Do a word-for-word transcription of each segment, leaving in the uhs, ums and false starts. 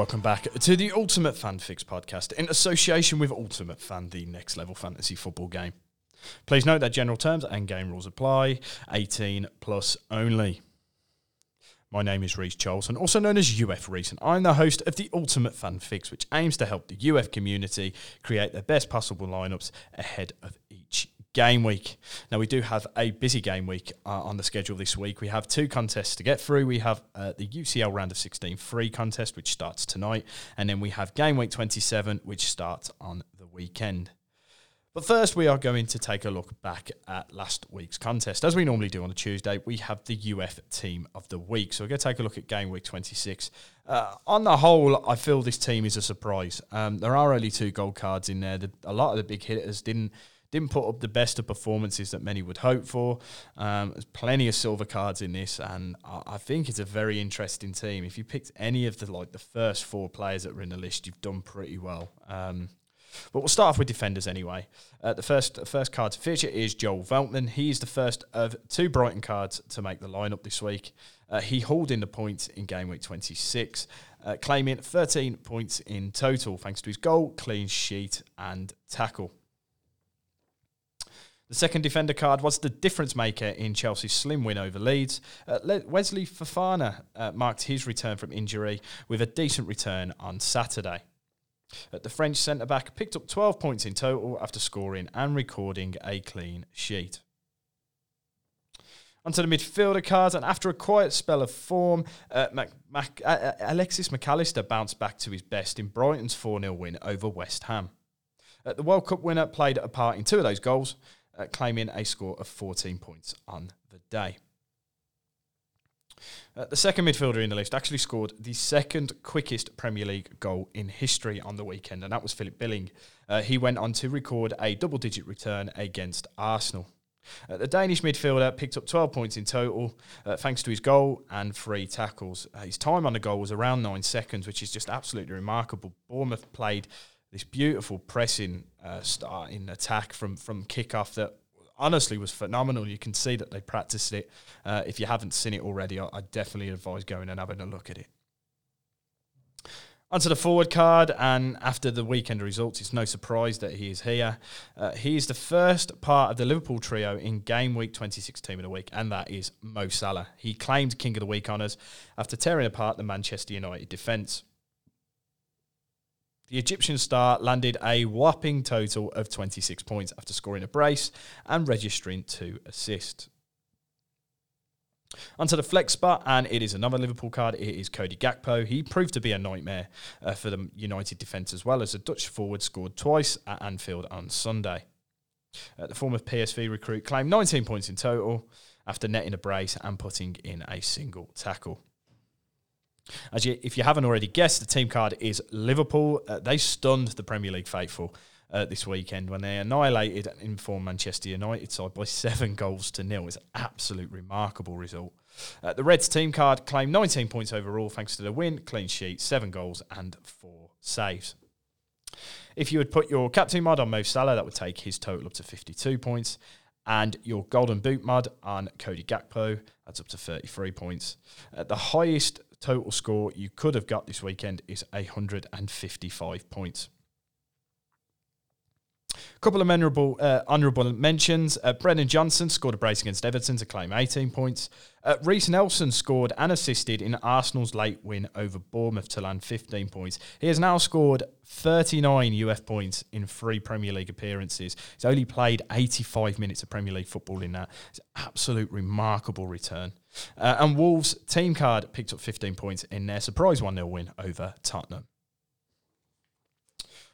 Welcome back to the Ultimate Fan Fix podcast in association with Ultimate Fan, the next level fantasy football game. Please note that general terms and game rules apply, eighteen plus only. My name is Reece Charlton, also known as U F Reece, and I'm the host of the Ultimate Fan Fix, which aims to help the U F community create their best possible lineups ahead of each game week. Now, we do have a busy game week uh, on the schedule this week. We have two contests to get through. We have uh, the U C L round of sixteen free contest, which starts tonight, and then we have game week twenty-seven, which starts on the weekend. But first, we are going to take a look back at last week's contest. As we normally do on a Tuesday, we have the U F Team of the Week. So we're going to take a look at Game Week twenty-six. Uh, on the whole, I feel this team is a surprise. Um, there are only two gold cards in there. The, a lot of the big hitters didn't didn't put up the best of performances that many would hope for. Um, there's plenty of silver cards in this, and I, I think it's a very interesting team. If you picked any of the like the first four players that were in the list, you've done pretty well. Um But we'll start off with defenders anyway. Uh, the first first card to feature is Joel Veltman. He is the first of two Brighton cards to make the lineup this week. Uh, he hauled in the points in game week twenty-six, uh, claiming thirteen points in total thanks to his goal, clean sheet and tackle. The second defender card was the difference maker in Chelsea's slim win over Leeds. Uh, Le- Wesley Fofana uh, marked his return from injury with a decent return on Saturday. The French centre-back picked up twelve points in total after scoring and recording a clean sheet. Onto the midfielder cards, and after a quiet spell of form, uh, Mac- Mac- uh, Alexis McAllister bounced back to his best in Brighton's four nil win over West Ham. Uh, the World Cup winner played a part in two of those goals, uh, claiming a score of fourteen points on the day. Uh, the second midfielder in the list actually scored the second quickest Premier League goal in history on the weekend, and that was Philip Billing. Uh, he went on to record a double-digit return against Arsenal. Uh, the Danish midfielder picked up twelve points in total, uh, thanks to his goal and three tackles. Uh, his time on the goal was around nine seconds, which is just absolutely remarkable. Bournemouth played this beautiful pressing uh, starting attack from, from kick-off that honestly was phenomenal. You can see that they practiced it. Uh, if you haven't seen it already, I, I definitely advise going and having a look at it. Onto the forward card, and after the weekend results, it's no surprise that he is here. Uh, he is the first part of the Liverpool trio in Game Week twenty-six Team of the Week, and that is Mo Salah. He claimed King of the Week honours after tearing apart the Manchester United defence. The Egyptian star landed a whopping total of twenty-six points after scoring a brace and registering two assists. Onto the flex spot, and it is another Liverpool card. It is Cody Gakpo. He proved to be a nightmare uh, for the United defence as well, as the Dutch forward scored twice at Anfield on Sunday. Uh, the former P S V recruit claimed nineteen points in total after netting a brace and putting in a single tackle. As you, if you haven't already guessed, the team card is Liverpool. Uh, they stunned the Premier League faithful uh, this weekend when they annihilated and informed Manchester United side by seven goals to nil. It's an absolute remarkable result. Uh, the Reds team card claimed nineteen points overall thanks to the win, clean sheet, seven goals and four saves. If you had put your captain mod on Mo Salah, that would take his total up to fifty-two points. And your golden boot mod on Cody Gakpo, that's up to thirty-three points. Uh, the highest total score you could have got this weekend is one hundred fifty-five points. A couple of memorable uh, honourable mentions. Uh, Brendan Johnson scored a brace against Everton to claim eighteen points. Uh, Rhys Nelson scored and assisted in Arsenal's late win over Bournemouth to land fifteen points. He has now scored thirty-nine U F points in three Premier League appearances. He's only played eighty-five minutes of Premier League football in that. It's an absolute remarkable return. Uh, and Wolves' team card picked up fifteen points in their surprise one nil win over Tottenham.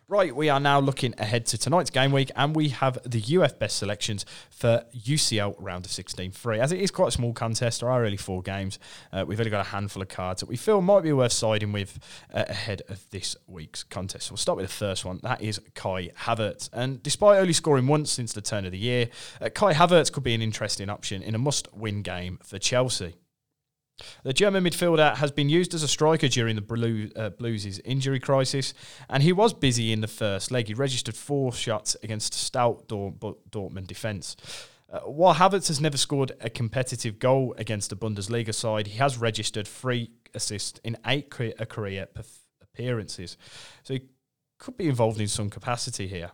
Right, we are now looking ahead to tonight's game week, and we have the U F best selections for U C L round of sixteen free. As it is quite a small contest, there are only four games. Uh, we've only got a handful of cards that we feel might be worth siding with uh, ahead of this week's contest. So we'll start with the first one. That is Kai Havertz. And despite only scoring once since the turn of the year, uh, Kai Havertz could be an interesting option in a must-win game for Chelsea. The German midfielder has been used as a striker during the Blue, uh, Blues' injury crisis, and he was busy in the first leg. He registered four shots against stout Dort- Dortmund defence. Uh, while Havertz has never scored a competitive goal against the Bundesliga side, he has registered three assists in eight career, career perf- appearances. So he could be involved in some capacity here.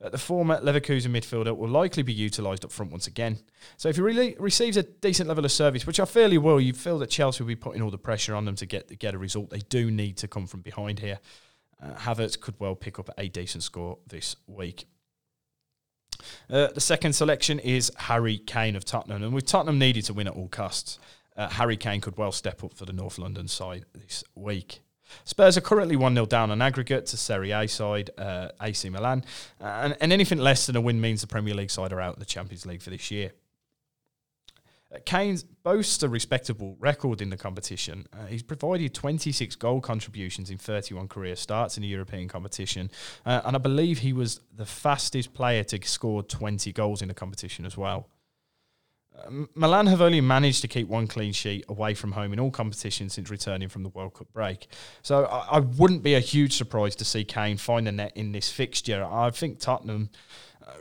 The former Leverkusen midfielder will likely be utilised up front once again. So if he really receives a decent level of service, which I feel he will, you feel that Chelsea will be putting all the pressure on them to get, to get a result. They do need to come from behind here. Uh, Havertz could well pick up a decent score this week. Uh, the second selection is Harry Kane of Tottenham. And with Tottenham needed to win at all costs, uh, Harry Kane could well step up for the North London side this week. Spurs are currently one nil down on aggregate to Serie A side, uh, A C Milan, and, and anything less than a win means the Premier League side are out of the Champions League for this year. Uh, Kane boasts a respectable record in the competition. Uh, he's provided twenty-six goal contributions in thirty-one career starts in the European competition, uh, and I believe he was the fastest player to score twenty goals in the competition as well. Milan have only managed to keep one clean sheet away from home in all competitions since returning from the World Cup break. So I, I wouldn't be a huge surprise to see Kane find the net in this fixture. I think Tottenham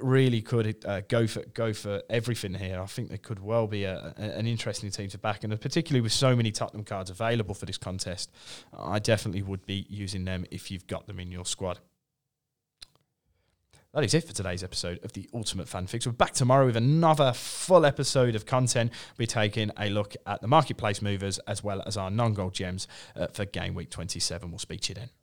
really could uh, go for go for everything here. I think they could well be a, a, an interesting team to back, and particularly with so many Tottenham cards available for this contest, I definitely would be using them if you've got them in your squad. That is it for today's episode of the Ultimate Fan Fix. We're back tomorrow with another full episode of content. We'll be taking a look at the marketplace movers as well as our non-gold gems uh, for game week twenty-seven. We'll speak to you then.